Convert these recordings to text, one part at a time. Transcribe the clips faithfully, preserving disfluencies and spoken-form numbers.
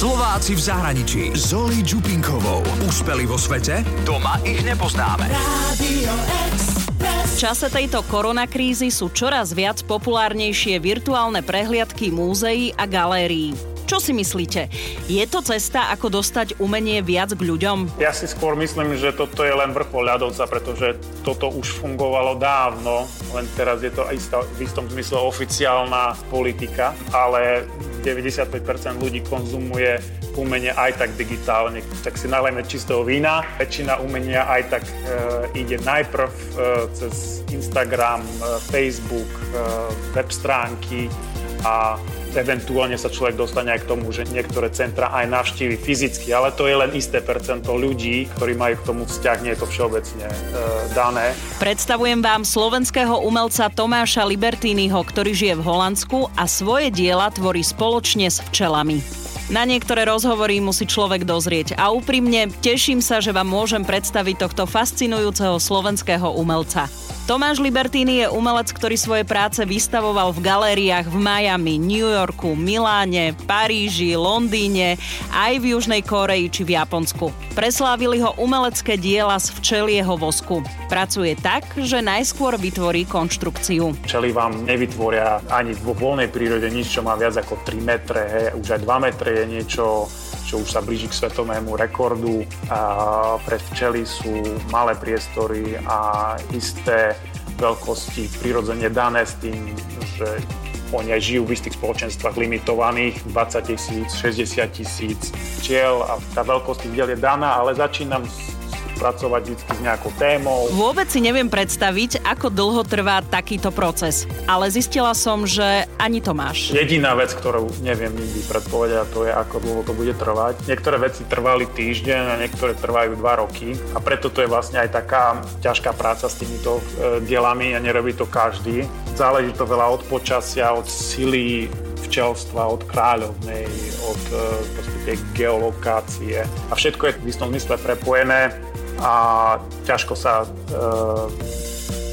Slováci v zahraničí s Zoli Čupinkovou. Úspeli vo svete? Doma ich nepoznáme. Radio Express. V čase tejto koronakrízy sú čoraz viac populárnejšie virtuálne prehliadky múzeí a galérií. Čo si myslíte? Je to cesta, ako dostať umenie viac k ľuďom? Ja si skôr myslím, že toto je len vrchol ľadovca, pretože toto už fungovalo dávno, len teraz je to istá, v istom zmysle oficiálna politika, ale deväťdesiatpäť percent ľudí konzumuje umenie aj tak digitálne. Tak si nalejme čistého vína. Väčšina umenia aj tak e, ide najprv e, cez Instagram, e, Facebook, e, web stránky a eventuálne sa človek dostane aj k tomu, že niektoré centra aj navštívi fyzicky, ale to je len isté percento ľudí, ktorí majú k tomu vzťah, nie je to všeobecne e, dané. Predstavujem vám slovenského umelca Tomáša Libertiniho, ktorý žije v Holandsku a svoje diela tvorí spoločne s včelami. Na niektoré rozhovory musí človek dozrieť a úprimne teším sa, že vám môžem predstaviť tohto fascinujúceho slovenského umelca. Tomáš Libertini je umelec, ktorý svoje práce vystavoval v galériách v Miami, New Yorku, Miláne, Paríži, Londýne, aj v Južnej Kóreji či v Japonsku. Preslávili ho umelecké diela z včelieho vosku. Pracuje tak, že najskôr vytvorí konštrukciu. Včely vám nevytvoria ani vo voľnej prírode nič, čo má viac ako tri metre, hej, už aj dva metre je niečo, čo už sa blíži k svetovému rekordu. A pre včely sú malé priestory a isté veľkosti prirodzene dané s tým, že oni aj žijú v istých spoločenstvách limitovaných, dvadsať tisíc, šesťdesiat tisíc včiel a tá veľkosť tých diel je daná, ale začínam pracovať vždy s nejakou témou. Vôbec si neviem predstaviť, ako dlho trvá takýto proces, ale zistila som, že ani Tomáš. Jediná vec, ktorú neviem nikdy predpovedať, to je, ako dlho to bude trvať. Niektoré veci trvali týždeň a niektoré trvajú dva roky a preto to je vlastne aj taká ťažká práca s týmito e, dielami a nerobí to každý. Záleží to veľa od počasia, od sily včelstva, od kráľovnej, od e, geolokácie a všetko je v istom mysle prepojené a ťažko sa e,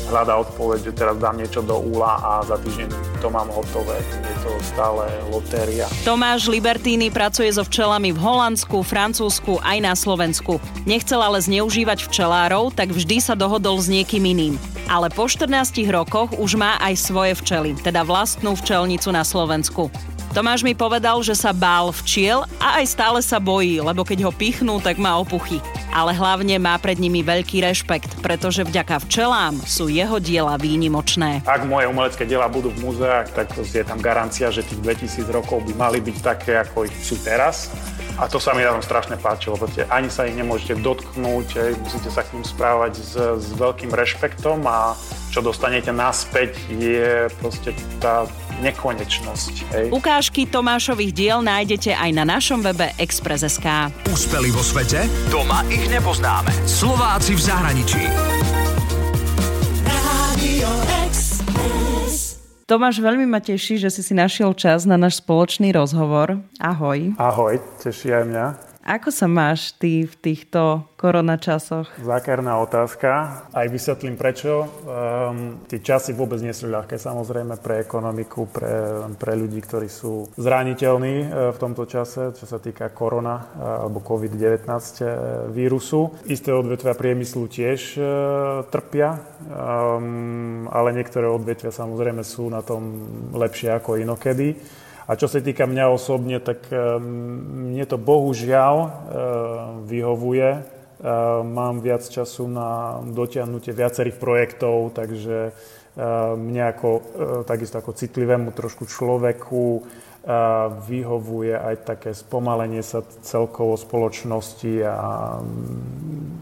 hľadá odpoveď, že teraz dám niečo do úla a za týždeň to mám hotové. Je to stále lotéria. Tomáš Libertini pracuje so včelami v Holandsku, Francúzsku aj na Slovensku. Nechcel ale zneužívať včelárov, tak vždy sa dohodol s niekým iným. Ale po štrnástich rokoch už má aj svoje včely, teda vlastnú včelnicu na Slovensku. Tomáš mi povedal, že sa bál včiel a aj stále sa bojí, lebo keď ho pichnú, tak má opuchy. Ale hlavne má pred nimi veľký rešpekt, pretože vďaka včelám sú jeho diela výnimočné. Ak moje umelecké diela budú v múzeách, tak je tam garancia, že tých dvetisíc rokov by mali byť také, ako ich sú teraz. A to sa mi na tom strašne páčilo, pretože ani sa ich nemôžete dotknúť, musíte sa k nim správať s, s veľkým rešpektom a čo dostanete naspäť je proste tá nekonečnosť. Hej. Ukážky Tomášových diel nájdete aj na našom webe Express bodka es ká. Úspeli vo svete? Doma ich nepoznáme. Slováci v zahraničí. Radio Express. Tomáš, veľmi ma teší, že si si našiel čas na náš spoločný rozhovor. Ahoj. Ahoj, teší aj mňa. Ako sa máš ty v týchto koronačasoch? Zákerná otázka. Aj vysvetlím prečo. Um, tie časy vôbec nie sú ľahké, samozrejme, pre ekonomiku, pre, pre ľudí, ktorí sú zraniteľní v tomto čase, čo sa týka korona alebo covid devätnásť vírusu. Isté odvetvia priemyslu tiež uh, trpia. Um, ale niektoré odvetvia samozrejme sú na tom lepšie ako inokedy. A čo sa týka mňa osobne, tak um, mne to bohužiaľ uh, vyhovuje. Uh, mám viac času na dotiahnutie viacerých projektov, takže uh, mne ako, uh, takisto ako citlivému trošku človeku a vyhovuje aj také spomalenie sa celkovo spoločnosti a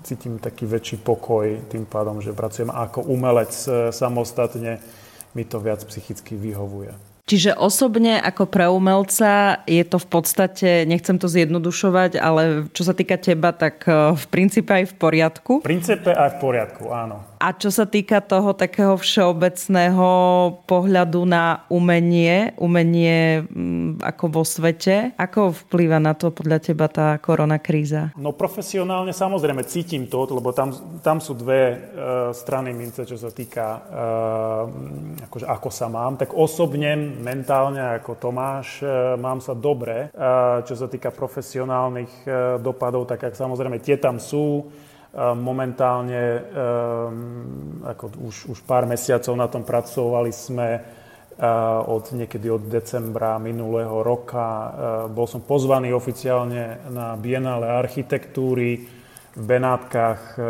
cítim taký väčší pokoj tým pádom, že pracujem ako umelec samostatne, mi to viac psychicky vyhovuje. Čiže osobne ako pre umelca je to v podstate, nechcem to zjednodušovať, ale čo sa týka teba, tak v princípe aj v poriadku? V princípe aj v poriadku, áno. A čo sa týka toho takého všeobecného pohľadu na umenie, umenie ako vo svete, ako vplýva na to podľa teba tá koronakríza? No profesionálne samozrejme cítim to, lebo tam, tam sú dve uh, strany mince, čo sa týka uh, akože ako sa mám. Tak osobne, mentálne ako Tomáš, uh, mám sa dobre. Uh, čo sa týka profesionálnych uh, dopadov, tak ak, samozrejme tie tam sú. Momentálne, um, ako už, už pár mesiacov na tom pracovali sme uh, od niekedy od decembra minulého roka. Uh, bol som pozvaný oficiálne na Biennale architektúry v Benátkach, uh,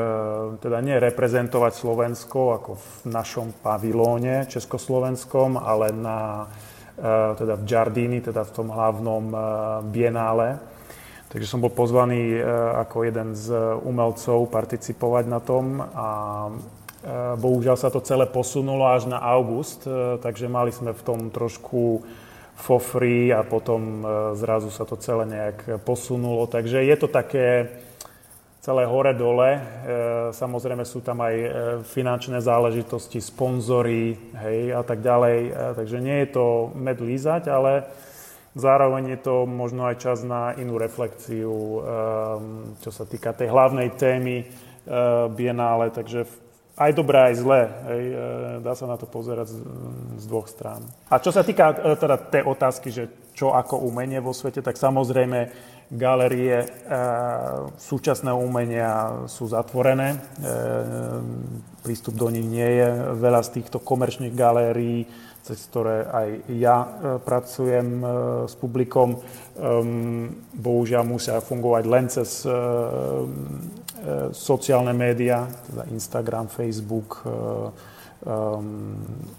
teda nie reprezentovať Slovensko ako v našom pavilóne československom, ale na, uh, teda v Giardini, teda v tom hlavnom uh, Bienále. Takže som bol pozvaný ako jeden z umelcov participovať na tom a bohužiaľ sa to celé posunulo až na august, takže mali sme v tom trošku fofry a potom zrazu sa to celé nejak posunulo. Takže je to také celé hore-dole. Samozrejme sú tam aj finančné záležitosti, sponzory, hej, a tak ďalej. Takže nie je to med lízať, ale zároveň je to možno aj čas na inú reflexiu, čo sa týka tej hlavnej témy Bienále. Takže aj dobré, aj zlé. Dá sa na to pozerať z dvoch strán. A čo sa týka teda tej otázky, že čo ako umenie vo svete, tak samozrejme galerie súčasného umenia sú zatvorené. Prístup do nich nie je. Veľa z týchto komerčných galérií, cez ktoré aj ja e, pracujem e, s publikom, ehm, bohužiaľ musia fungovať len cez e, e, sociálne médiá, teda Instagram, Facebook, e, e,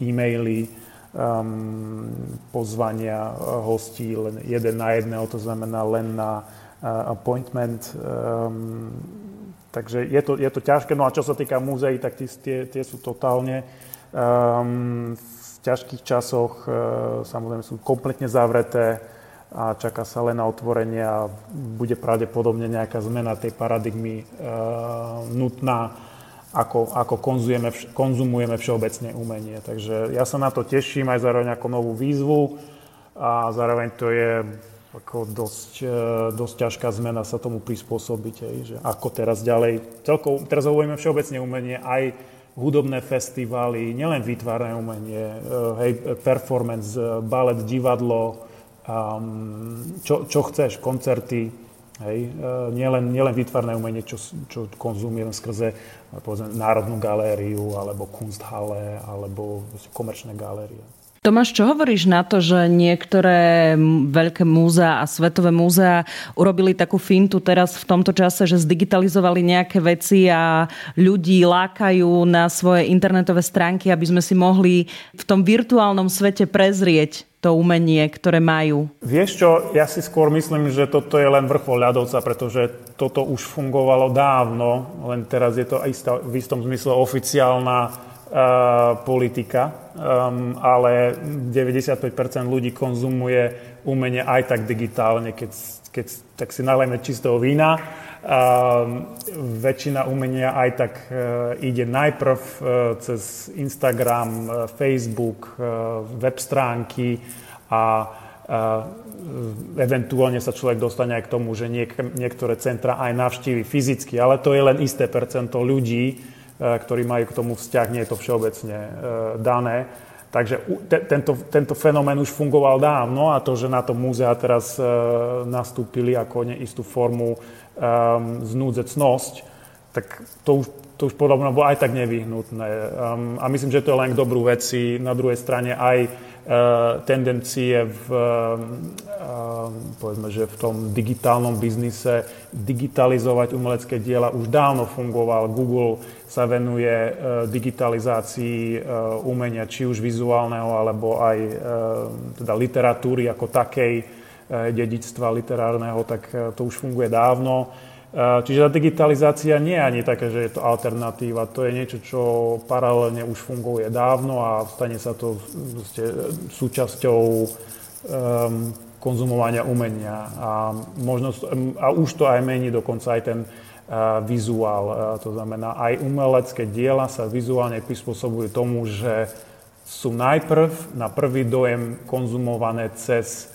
e-maily, e, pozvania hostí len jeden na jedného, to znamená len na e, appointment. E, takže je to, je to ťažké. No a čo sa týka múzeí, tak tie, tie sú totálne e, v ťažkých časoch, samozrejme sú kompletne zavreté a čaká sa len na otvorenie a bude pravdepodobne nejaká zmena tej paradigmy e, nutná, ako, ako konzumujeme, konzumujeme všeobecne umenie. Takže ja sa na to teším aj zároveň ako novú výzvu a zároveň to je ako dosť, dosť ťažká zmena sa tomu prispôsobiť, hej, že ako teraz ďalej. Celko, teraz hovoríme všeobecne umenie aj hudobné festivály, nielen výtvarné umenie, hej, performance, balet, divadlo, um, čo, čo chceš, koncerty, hej, nielen, nielen výtvarné umenie, čo, čo konzumujem skrze povedzme, Národnú galériu, alebo Kunsthalle, alebo komerčné galérie. Tomáš, čo hovoríš na to, že niektoré veľké múzea a svetové múzea urobili takú fintu teraz v tomto čase, že zdigitalizovali nejaké veci a ľudí lákajú na svoje internetové stránky, aby sme si mohli v tom virtuálnom svete prezrieť to umenie, ktoré majú? Vieš čo, ja si skôr myslím, že toto je len vrchol ľadovca, pretože toto už fungovalo dávno, len teraz je to istá, v istom zmysle oficiálna Uh, politika, um, ale deväťdesiatpäť percent ľudí konzumuje umenie aj tak digitálne, keď, keď tak si nalejme čistého vína. Uh, väčšina umenia aj tak uh, ide najprv uh, cez Instagram, uh, Facebook, uh, web stránky a uh, eventuálne sa človek dostane aj k tomu, že niek- niektoré centra aj navštívi fyzicky, ale to je len isté percento ľudí, ktorí majú k tomu vzťah, nie je to všeobecne dané. Takže te, tento, tento fenomén už fungoval dávno a to, že na to múzea teraz nastúpili ako neistú formu um, znúdzecnosť, tak to už, to už podobno bolo aj tak nevyhnutné. Um, a myslím, že to je len k dobrú veci. Na druhej strane aj uh, tendencie v, uh, povedzme, že v tom digitálnom biznise digitalizovať umelecké diela už dávno fungoval. Google sa venuje uh, digitalizácii uh, umenia, či už vizuálneho, alebo aj uh, teda literatúry ako takej, uh, dedičstva literárneho, tak uh, to už funguje dávno. Čiže tá digitalizácia nie je ani také, že je to alternatíva. To je niečo, čo paralelne už funguje dávno a stane sa to vlastne súčasťou um, konzumovania umenia. A, možno, a už to aj mení dokonca aj ten uh, vizuál. To znamená, aj umelecké diela sa vizuálne prispôsobujú tomu, že sú najprv na prvý dojem konzumované cez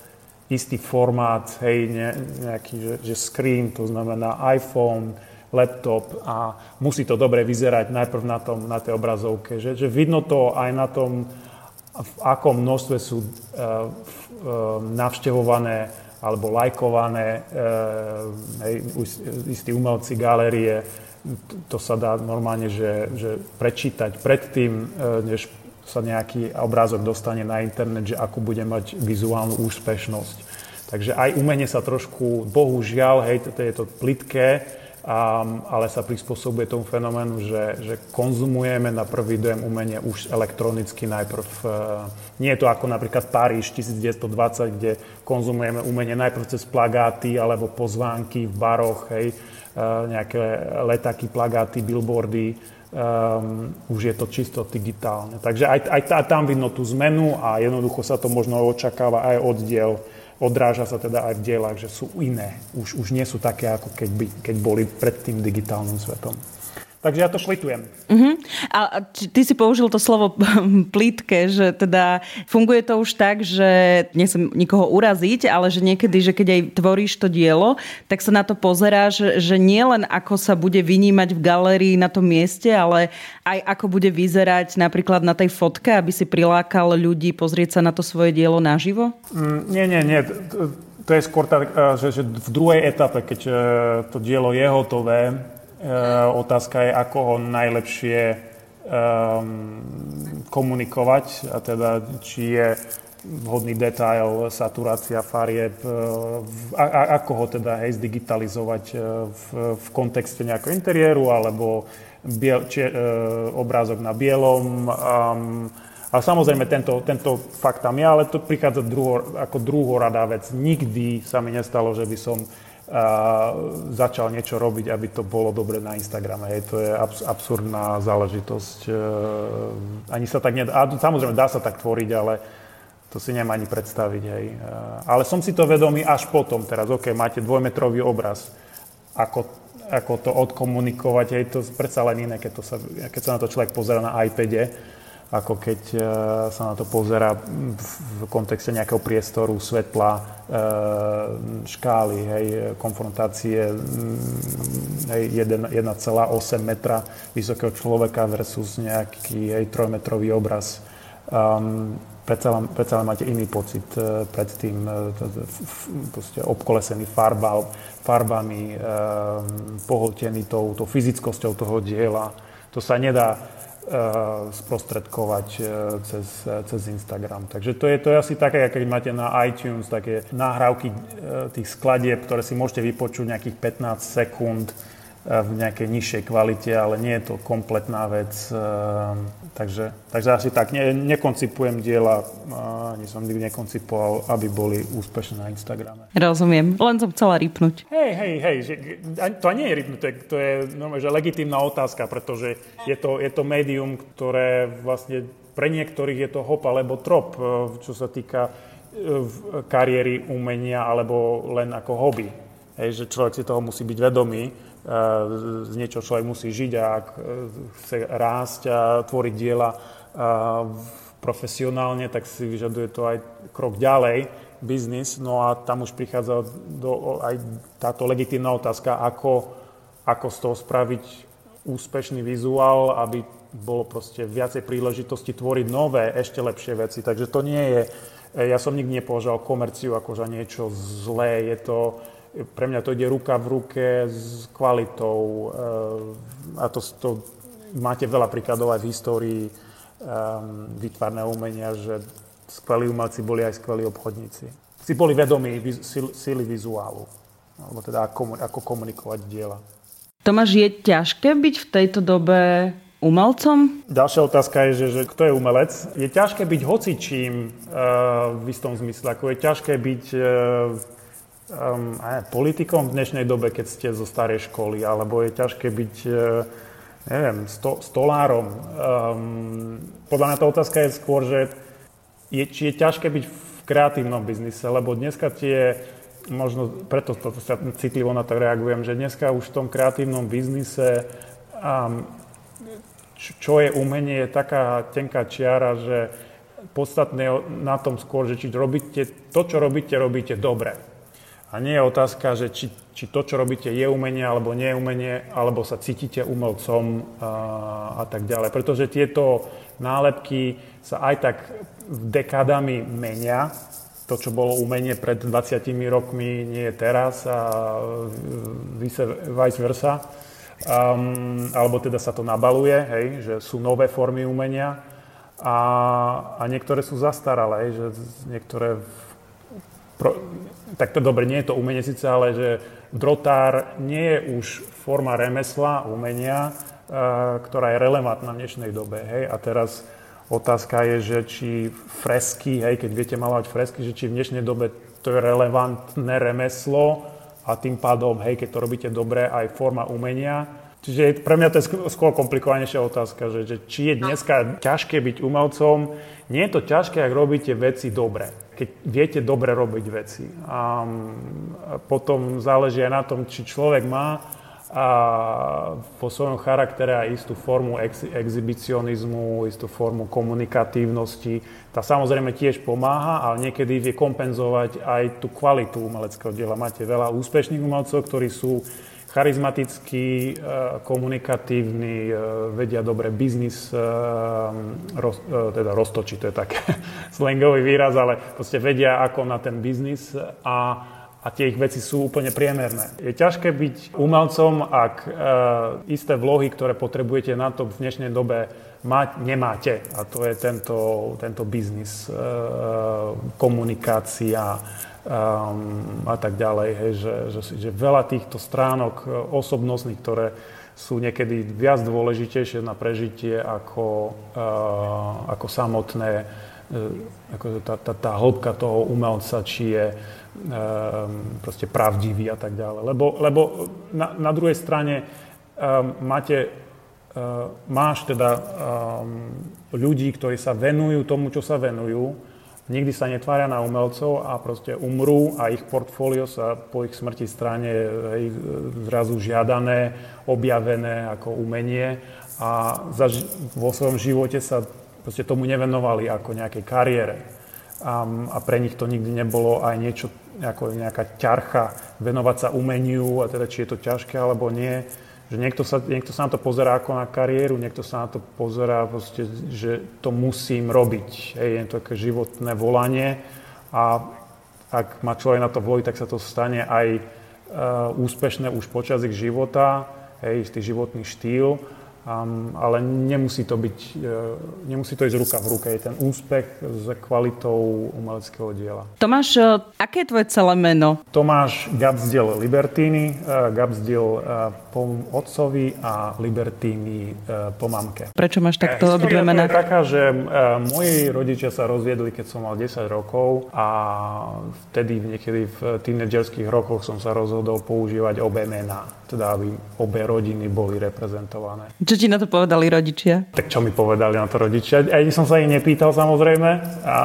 istý formát, hej, ne, nejaký, že, že screen, to znamená iPhone, laptop a musí to dobre vyzerať najprv na, tom, na tej obrazovke. Že, že vidno to aj na tom, v akom množstve sú uh, uh, navštevované alebo lajkované uh, hej, istí umelci, galérie. To sa dá normálne, že, že prečítať predtým, uh, než sa nejaký obrázok dostane na internet, že ako bude mať vizuálnu úspešnosť. Takže aj umenie sa trošku, bohužiaľ, hej, toto je to plitké, um, ale sa prispôsobuje tomu fenoménu, že, že konzumujeme na prvý dojem umenie už elektronicky najprv. Uh, nie je to ako napríklad Paríž devätnásť dvadsať, kde konzumujeme umenie najprv cez plagáty alebo pozvánky v baroch, hej, uh, nejaké letáky, plagáty, billboardy. Um, už je to čisto digitálne. Takže aj, aj tá, tam vidno tú zmenu a jednoducho sa to možno očakáva aj od diel. Odráža sa teda aj v dielach, že sú iné. Už, už nie sú také, ako keď, by, keď boli pred tým digitálnym svetom. Takže ja to šlitujem. Uh-huh. A ty si použil to slovo plítke, že teda funguje to už tak, že nesem nikoho uraziť, ale že niekedy, že keď aj tvoríš to dielo, tak sa na to pozeráš, že nie len ako sa bude vynímať v galérii na tom mieste, ale aj ako bude vyzerať napríklad na tej fotke, aby si prilákal ľudí pozrieť sa na to svoje dielo naživo? Mm, nie, nie, nie. To je skôr tak, že v druhej etape, keď to dielo je hotové, Uh, otázka je, ako ho najlepšie um, komunikovať, a teda či je vhodný detail, saturácia farieb, uh, a, a, ako ho teda hej, zdigitalizovať uh, v, v kontexte nejakého interiéru alebo biel, či, uh, obrázok na bielom. Um, a samozrejme tento, tento fakt tam je, ale to prichádza druho, ako druhoradá vec. Nikdy sa mi nestalo, že by som a začal niečo robiť, aby to bolo dobre na Instagrame. Hej, to je abs- absurdná záležitosť. E, ani sa tak nedá. A samozrejme, dá sa tak tvoriť, ale to si nemá ani predstaviť. Hej. E, ale som si to vedomý až potom teraz. OK, máte dvojmetrový obraz. Ako, ako to odkomunikovať? Hej, to je predsa len iné, keď, to sa, keď sa na to človek pozerá na iPade, ako keď e, sa na to pozerá v, v kontexte nejakého priestoru, svetla, e, škály, hej, konfrontácie hej, jeden, jeden celá osem metra vysokého človeka versus nejaký hej, trojmetrový obraz. Um, predsa len máte iný pocit e, predtým, e, obkolesený farbal, farbami, e, pohltený tou, tou fyzickosťou toho diela. To sa nedá sprostredkovať cez, cez Instagram. Takže to je, to je asi také, keď máte na iTunes také nahrávky tých skladieb, ktoré si môžete vypočuť nejakých pätnásť sekúnd v nejakej nižšej kvalite, ale nie je to kompletná vec. Takže, takže asi tak. Ne, nekoncipujem diela, ani som nikdy nekoncipoval, aby boli úspešné na Instagrame. Rozumiem. Len som chcela rýpnuť. Hej, hej, hej. Že, to nie je rýpnuť, to je normálne, že legitímna otázka, pretože je to, je to médium, ktoré vlastne pre niektorých je to hop alebo trop, čo sa týka kariéry, umenia alebo len ako hobby. Hej, že človek si toho musí byť vedomý. Z niečo človek musí žiť a ak chce rásť a tvoriť diela profesionálne, tak si vyžaduje to aj krok ďalej, biznis. No a tam už prichádza do, aj táto legitímna otázka, ako, ako z toho spraviť úspešný vizuál, aby bolo proste viacej príležitosti tvoriť nové, ešte lepšie veci. Takže to nie je, ja som nikdy nepovažoval komerciu ako za niečo zlé, je to pre mňa to ide ruka v ruke s kvalitou a to, to máte veľa príkladov aj v histórii um, výtvarného umenia, že skvelí umelci boli aj skvelí obchodníci. Si boli vedomí sily vizuálu, alebo teda ako komunikovať diela. Tomáš, je ťažké byť v tejto dobe umelcom? Ďalšia otázka je, že, že kto je umelec? Je ťažké byť hocičím uh, v istom zmysle, ako je ťažké byť uh, Um, aj politikom v dnešnej dobe, keď ste zo starej školy, alebo je ťažké byť, neviem, sto, stolárom. Um, podľa mňa tá otázka je skôr, že je, či je ťažké byť v kreatívnom biznise, lebo dneska tie možno preto to, to sa citlivo na to reagujem, že dneska už v tom kreatívnom biznise um, čo je umenie, je taká tenká čiara, že podstatné na tom skôr, že či robíte to, čo robíte, robíte dobre. A nie je otázka, že či, či to, čo robíte, je umenie, alebo nie je umenie, alebo sa cítite umelcom a, a tak ďalej. Pretože tieto nálepky sa aj tak dekádami menia. To, čo bolo umenie pred dvadsiatimi rokmi, nie je teraz a vice versa. Um, alebo teda sa to nabaluje, hej, že sú nové formy umenia a, a niektoré sú zastaralé, hej, že niektoré pro, tak to dobre, nie je to umenie síce, ale že drotár nie je už forma remesla, umenia, uh, ktorá je relevantná v dnešnej dobe, hej, a teraz otázka je, že či fresky, hej, keď viete malovať fresky, že či v dnešnej dobe to je relevantné remeslo. A tým pádom, hej, keď to robíte dobre, aj forma umenia. Čiže pre mňa to je skôr komplikovanejšia otázka, že, že či je dneska ťažké byť umelcom. Nie je to ťažké, ak robíte veci dobre, keď viete dobre robiť veci. A potom záleží aj na tom, či človek má a po svojom charaktere aj istú formu ex- exhibicionizmu, istú formu komunikatívnosti. Tá samozrejme tiež pomáha, ale niekedy vie kompenzovať aj tú kvalitu umeleckého diela. Máte veľa úspešných umelcov, ktorí sú charizmatickí, komunikatívni, vedia dobre biznis roz, teda roztočiť, to je také slangový výraz, ale proste vedia ako na ten biznis a a tie ich veci sú úplne priemerné. Je ťažké byť umelcom, ak e, isté vlohy, ktoré potrebujete na to v dnešnej dobe mať, nemáte. A to je tento, tento biznis, e, komunikácia um, a tak ďalej. Hej, že, že, že veľa týchto stránok osobnostných, ktoré sú niekedy viac dôležitejšie na prežitie ako, e, ako samotné, e, ako tá, tá, tá hĺbka toho umelca, či je Um, proste pravdivý a tak ďalej. Lebo, lebo na, na druhej strane um, máte, uh, máš teda um, ľudí, ktorí sa venujú tomu, čo sa venujú, nikdy sa netvária na umelcov a proste umrú a ich portfólio sa po ich smrti strane hej, zrazu žiadané, objavené ako umenie a za, vo svojom živote sa proste tomu nevenovali ako nejakej kariére. A, a pre nich to nikdy nebolo aj niečo, ako nejaká ťarcha venovať sa umeniu a teda či je to ťažké alebo nie. Že niekto sa, niekto sa na to pozerá ako na kariéru, niekto sa na to pozerá proste, že to musím robiť. Hej, je to také životné volanie a ak má človek na to vlohy, tak sa to stane aj e, úspešné už počas ich života, hej, istý životný štýl. Um, ale nemusí to byť, uh, nemusí to ísť ruka v ruke, je ten úspech s kvalitou umeleckého diela. Tomáš, uh, aké je tvoje celé meno? Tomáš Gabzdiel Libertini, uh, Gabzdiel uh, po otcovi a Libertini uh, po mamke. Prečo máš takto uh, obidve mená? História je taká, že uh, moji rodičia sa rozviedli, keď som mal desať rokov a vtedy niekedy v tínedžerských rokoch som sa rozhodol používať obe mená, teda aby obe rodiny boli reprezentované. Čo ti na to povedali rodičia? Tak čo mi povedali na to rodičia? Aj som sa ich nepýtal, samozrejme. A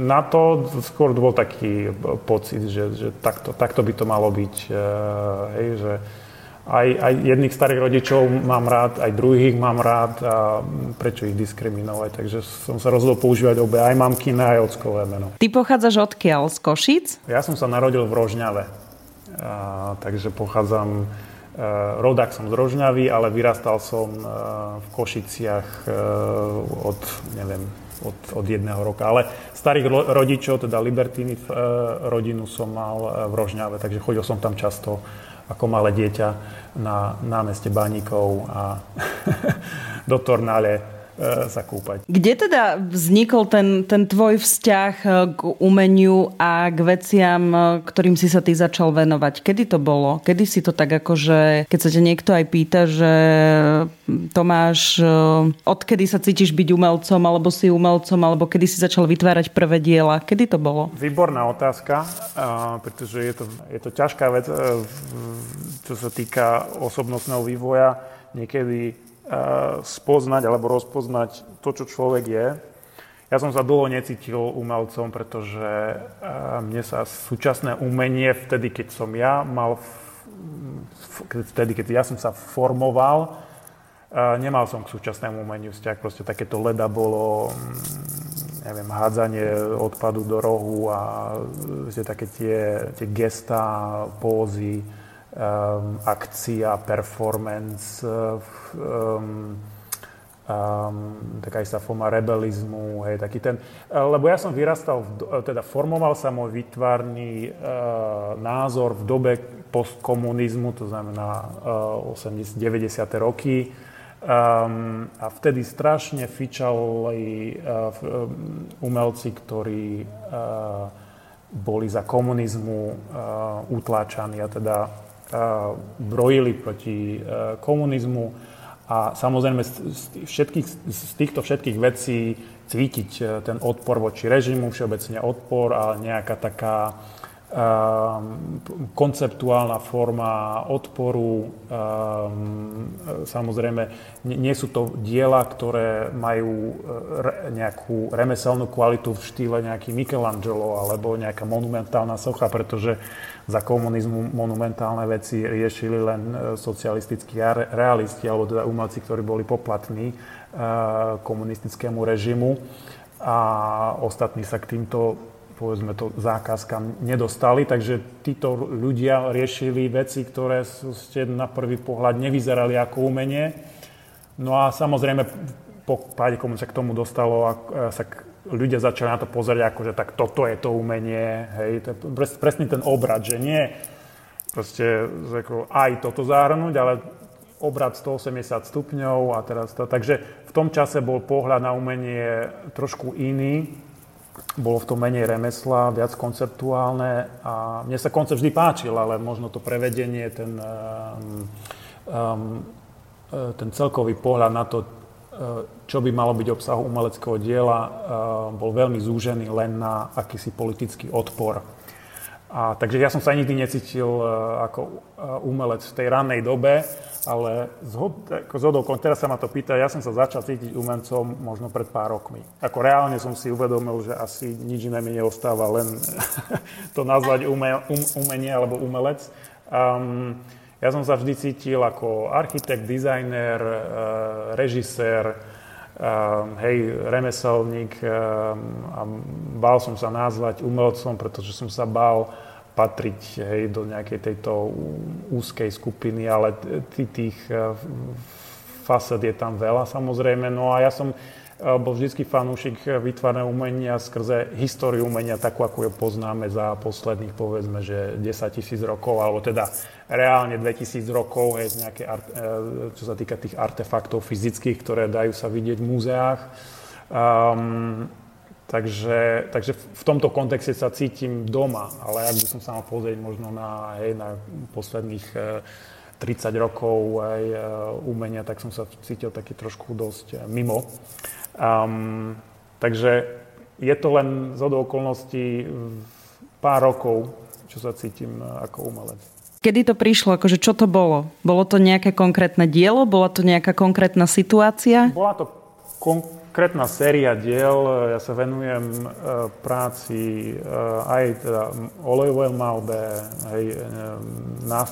na to skôr bol taký pocit, že, že takto, takto by to malo byť. Hej, že aj, aj jedných starých rodičov mám rád, aj druhých mám rád. A prečo ich diskriminovať? Takže som sa rozhodol používať obe, aj mamkine, aj ockové meno. Ty pochádzaš odkiaľ? Z Košíc? Ja som sa narodil v Rožňave. A, takže pochádzam... Rodák som z Rožňavy, ale vyrastal som v Košiciach od, neviem, od, od jedného roka. Ale starých rodičov, teda Libertini rodinu som mal v Rožňave, takže chodil som tam často ako malé dieťa na námeste Baníkov a do Tornále sa kúpať. Kde teda vznikol ten, ten tvoj vzťah k umeniu a k veciam, ktorým si sa ty začal venovať? Kedy to bolo? Kedy si to tak akože, keď sa ťa niekto aj pýta, že Tomáš, odkedy sa cítiš byť umelcom, alebo si umelcom, alebo kedy si začal vytvárať prvé diela? Kedy to bolo? Výborná otázka, pretože je to, je to ťažká vec, čo sa týka osobnostného vývoja. Niekedy spoznať alebo rozpoznať to, čo človek je. Ja som sa dlho necítil umelcom, pretože mne sa súčasné umenie, vtedy, keď som ja mal, vtedy, keď ja som sa formoval, nemal som k súčasnému umeniu vzťah. Proste takéto leda bolo, neviem, hádzanie odpadu do rohu a vlastne také tie, tie gestá, pózy, um, akcia, performance, um, Um, taká istá forma rebelizmu, hej, taký ten, lebo ja som vyrastal, v, teda formoval sa môj výtvarný uh, názor v dobe postkomunizmu, to znamená uh, osemdesiate deväťdesiate roky, um, a vtedy strašne fičali uh, umelci, ktorí uh, boli za komunizmu uh, utláčaní a teda uh, brojili proti uh, komunizmu. A samozrejme, z, všetkých, z týchto všetkých vecí cítiť ten odpor voči režimu, všeobecne odpor a nejaká taká um, konceptuálna forma odporu. Um, samozrejme, nie, nie sú to diela, ktoré majú re, nejakú remeselnú kvalitu v štýle nejaký Michelangelo alebo nejaká monumentálna socha, pretože za komunizmu monumentálne veci riešili len socialistickí realisti, alebo teda umelci, ktorí boli poplatní komunistickému režimu. A ostatní sa k týmto, povedzme to, zákazkám nedostali. Takže títo ľudia riešili veci, ktoré ste na prvý pohľad nevyzerali ako umenie. No a samozrejme, po páde komu sa k tomu dostalo a sa k ľudia začali na to pozerať ako, že tak toto je to umenie, hej, to je presný ten obrad, že nie proste ako, aj toto zahrnúť, ale obrad stoosemdesiat stupňov a teraz to. Takže v tom čase bol pohľad na umenie trošku iný, bolo v tom menej remesla, viac konceptuálne a mne sa koncept vždy páčil, ale možno to prevedenie, ten, um, um, ten celkový pohľad na to, čo by malo byť obsahom umeleckého diela, bol veľmi zúžený len na akýsi politický odpor. A, takže ja som sa nikdy necítil ako umelec v tej rannej dobe, ale zhod, ako zhodou, teraz sa ma to pýta, ja som sa začal cítiť umelcom možno pred pár rokmi. Ako reálne som si uvedomil, že asi nič iné mi neostáva, len to nazvať ume, um, umenie alebo umelec. Um, Ja som sa vždy cítil ako architekt, dizajner, režisér, hej, remeselník a bál som sa nazvať umelcom, pretože som sa bál patriť, hej, do nejakej tejto úzkej skupiny, ale tých fasad je tam veľa, samozrejme. No a ja som bol vždycky fanúšik výtvarného umenia skrze históriu umenia, takú, ako ju poznáme za posledných, povedzme, že desaťtisíc rokov, alebo teda reálne dvetisíc rokov, hej, nejaké, čo sa týka tých artefaktov fyzických, ktoré dajú sa vidieť v múzeách. Um, takže, takže v tomto kontexte sa cítim doma, ale ak by som sa mal pozrieť možno na, hej, na posledných tridsať rokov aj umenia, tak som sa cítil taký trošku dosť mimo. Um, takže je to len zhodou okolností pár rokov, čo sa cítim ako umelec. Kedy to prišlo? Akože čo to bolo? Bolo to nejaké konkrétne dielo? Bola to nejaká konkrétna situácia? Bola to konkrétna séria diel. Ja sa venujem práci aj teda olejovej maľbe, aj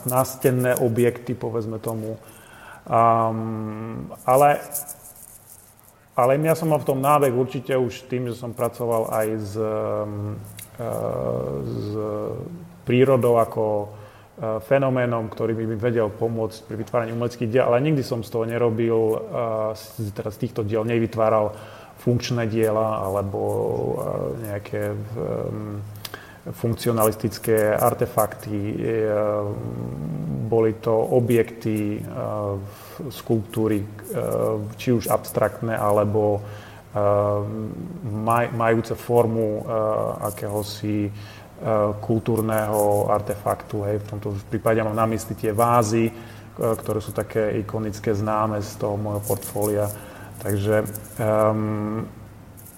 nástenné objekty, povedzme tomu. Um, ale Ale ja som mal v tom nábeh určite už tým, že som pracoval aj s, s prírodou ako fenoménom, ktorý by mi vedel pomôcť pri vytváraní umeleckých diel, ale nikdy som z toho nerobil, teda z týchto diel nevytváral funkčné diela alebo nejaké funkcionalistické artefakty. Boli to objekty, skulptúry, či už abstraktné, alebo majúce formu akéhosi kultúrneho artefaktu. Hej, v tomto prípade mám na mysli tie vázy, ktoré sú také ikonické, známe z toho môjho portfólia. Takže um,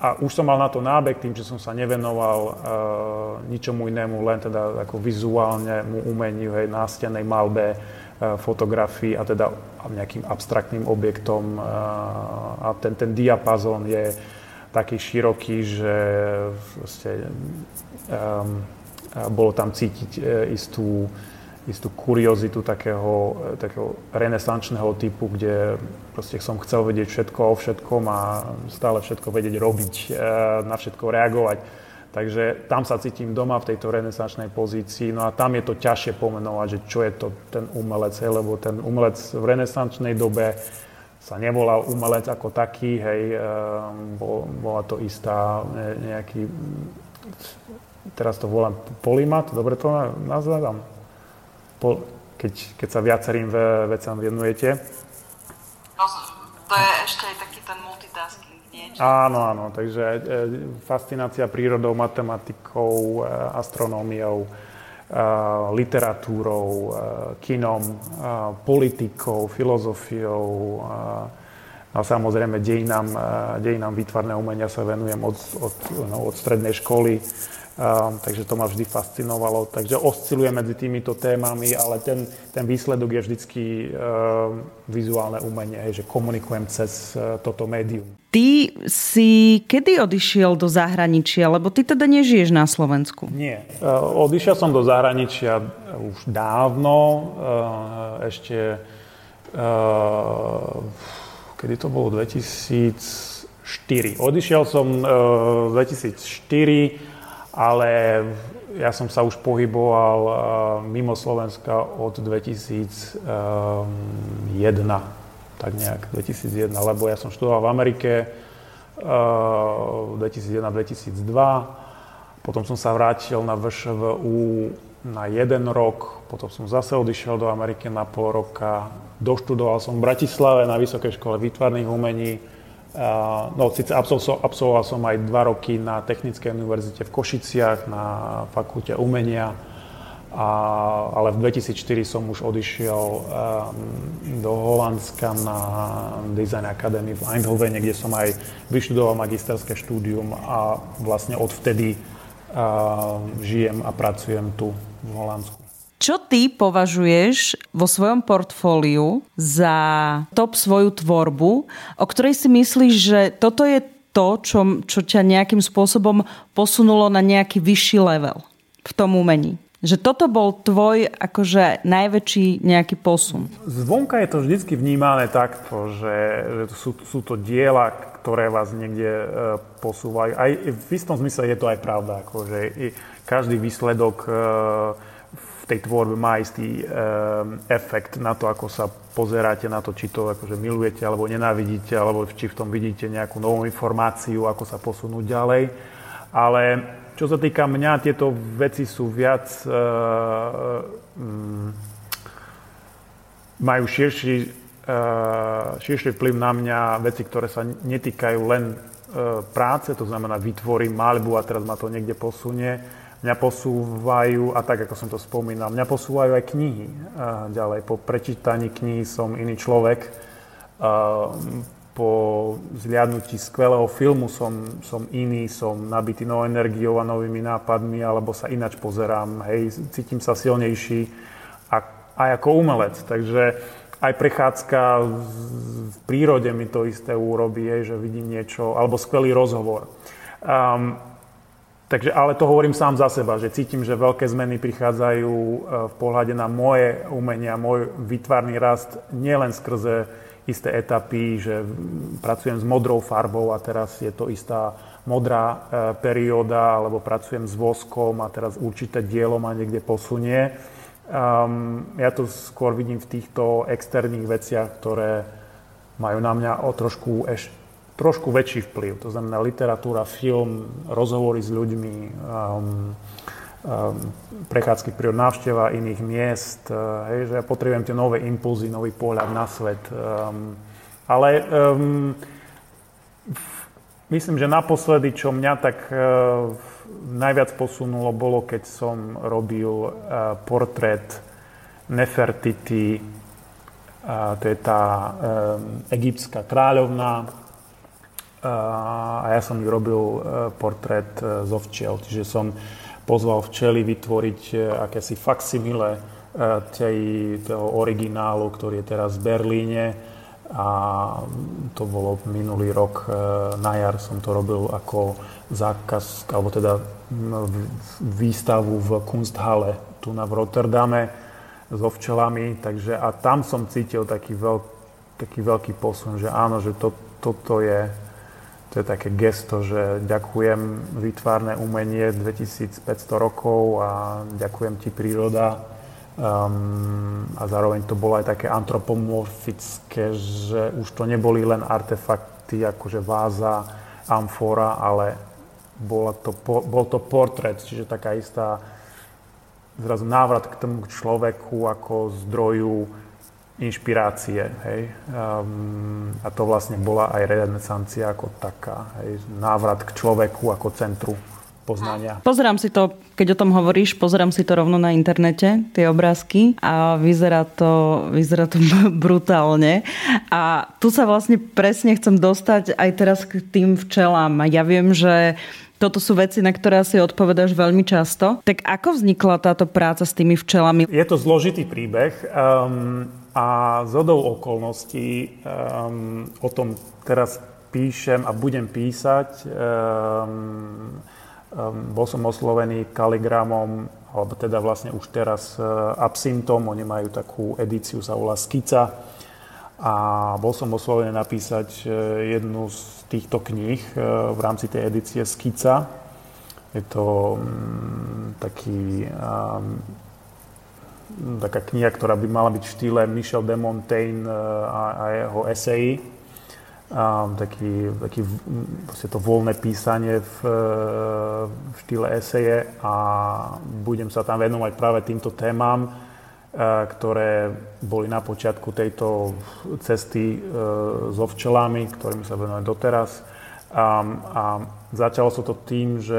a už som mal na to nábeh tým, že som sa nevenoval uh, ničomu inému, len teda ako vizuálnemu umeniu, hej, nástenej maľbe, fotografii a teda nejakým abstraktným objektom a ten, ten diapazón je taký široký, že proste, um, bolo tam cítiť istú, istú kuriozitu takého, takého renesančného typu, kde proste som chcel vedieť všetko o všetkom a stále všetko vedieť robiť, na všetko reagovať. Takže tam sa cítim doma v tejto renesančnej pozícii, no a tam je to ťažšie pomenovať, že čo je to ten umelec, hej, lebo ten umelec v renesančnej dobe sa nevolal umelec ako taký, hej, bol, bola to istá nejaký, teraz to volám polymat, dobre to nazvám, keď, keď sa viacerým vecám venujete. No, to je ešte aj taký ten multitasking. Áno, áno, takže fascinácia prírodou, matematikou, astronómiou, literatúrou, kinom, politikou, filozofiou a samozrejme dejinám, dejinám výtvarného umenia sa venujem od, od, no, od strednej školy, takže to ma vždy fascinovalo. Takže osciluje medzi týmito témami, ale ten, ten výsledok je vždycky vizuálne umenie, že komunikujem cez toto médium. Ty si kedy odišiel do zahraničia? Lebo ty teda nežiješ na Slovensku. Nie. Odišiel som do zahraničia už dávno. Ešte... Kedy to bolo? dvetisícštyri. Odišiel som v dvetisícštyri, ale ja som sa už pohyboval mimo Slovenska od dvetisícjeden. Tak nejak dvetisícjeden, lebo ja som študoval v Amerike uh, dvetisícjeden dvetisícdva, potom som sa vrátil na vé š vé ú na jeden rok, potom som zase odišiel do Ameriky na pol roka, doštudoval som v Bratislave na Vysokej škole výtvarných umení, uh, no síce absolvo, absolvoval som aj dva roky na Technickej univerzite v Košiciach na fakulte umenia. A, ale v dvetisícštyri som už odišiel um, do Holandska na Design Academy v Eindhovene, kde som aj vyštudoval magisterské štúdium a vlastne odvtedy uh, žijem a pracujem tu v Holandsku. Čo ty považuješ vo svojom portfóliu za top svoju tvorbu, o ktorej si myslíš, že toto je to, čo, čo ťa nejakým spôsobom posunulo na nejaký vyšší level v tom umení? Že toto bol tvoj akože najväčší nejaký posun. Zvonka je to vždycky vnímané takto, že, že to sú, sú to diela, ktoré vás niekde e, posúvajú. Aj v istom zmysle je to aj pravda, akože i každý výsledok e, v tej tvorbe má istý e, efekt na to, ako sa pozeráte na to, či to akože milujete alebo nenávidíte, alebo či v tom vidíte nejakú novú informáciu, ako sa posunúť ďalej. Ale čo sa týka mňa, tieto veci sú viac, e, m, majú širší, e, širší vplyv na mňa veci, ktoré sa netýkajú len e, práce, to znamená vytvorím maľbu a teraz ma to niekde posunie. Mňa posúvajú, a tak ako som to spomínal, mňa posúvajú aj knihy e, ďalej. Po prečítaní knihy som iný človek. E, Po zliadnutí skvelého filmu som, som iný, som nabitý novou energiou a novými nápadmi, alebo sa ináč pozerám, hej, cítim sa silnejší a, aj ako umelec. Takže aj prechádzka v prírode mi to isté urobí, hej, že vidím niečo, alebo skvelý rozhovor. Um, takže, ale to hovorím sám za seba, že cítim, že veľké zmeny prichádzajú v pohľade na moje umenia, môj výtvarný rast, nielen skrze isté etapy, že pracujem s modrou farbou a teraz je to istá modrá e, perióda, alebo pracujem s voskom a teraz určité dielo ma niekde posunie. Um, ja to skôr vidím v týchto externých veciach, ktoré majú na mňa o trošku, eš, trošku väčší vplyv. To znamená literatúra, film, rozhovory s ľuďmi, um, prechádzky prírod, návšteva iných miest, hej, že ja potrebujem tie nové impulzy, nový pohľad na svet. Um, ale um, myslím, že naposledy, čo mňa tak uh, najviac posunulo, bolo, keď som robil uh, portrét Nefertiti, uh, to je tá um, egyptská kráľovná, uh, a ja som ju robil uh, portrét uh, zo včiel, čiže som pozval včely vytvoriť akési faksimile tej, toho originálu, ktorý je teraz v Berlíne. a to bolo minulý rok na jar, som to robil ako zákaz, alebo teda výstavu v Kunsthalle tu na v Rotterdame so včelami, takže a tam som cítil taký, veľk, taký veľký posun, že áno, že to, toto je, to je také gesto, že ďakujem výtvarné umenie dvetisícpäťsto rokov a ďakujem ti príroda. Um, a zároveň to bolo aj také antropomorfické, že už to neboli len artefakty, akože váza, amfora, ale bola to, bol to portrét, čiže taká istá zrazu návrat k tomu človeku ako zdroju inšpirácie, hej. Um, a to vlastne bola aj renesancia ako taká, hej, návrat k človeku ako centru poznania. Pozerám si to, keď o tom hovoríš, pozerám si to rovno na internete, tie obrázky, a vyzerá to, vyzerá to brutálne. A tu sa vlastne presne chcem dostať aj teraz k tým včelám. Ja viem, že toto sú veci, na ktoré si odpovedáš veľmi často. Tak ako vznikla táto práca s tými včelami? Je to zložitý príbeh um, a zhodou okolností um, o tom teraz píšem a budem písať. Um, Um, bol som oslovený kaligramom, alebo teda vlastne už teraz uh, absintom, oni majú takú edíciu, sa volá Skica. A bol som oslovený napísať uh, jednu z týchto kníh uh, v rámci tej edície Skica. Je to um, taký, um, taká kniha, ktorá by mala byť v štýle Michel de Montaigne uh, a, a jeho esejí. Um, taký, taký vlastne to voľné písanie v, v štýle eseje a budem sa tam venovať práve týmto témam, uh, ktoré boli na počiatku tejto cesty uh, so včelami, ktorými sa venujem doteraz. Um, a začalo sa to tým, že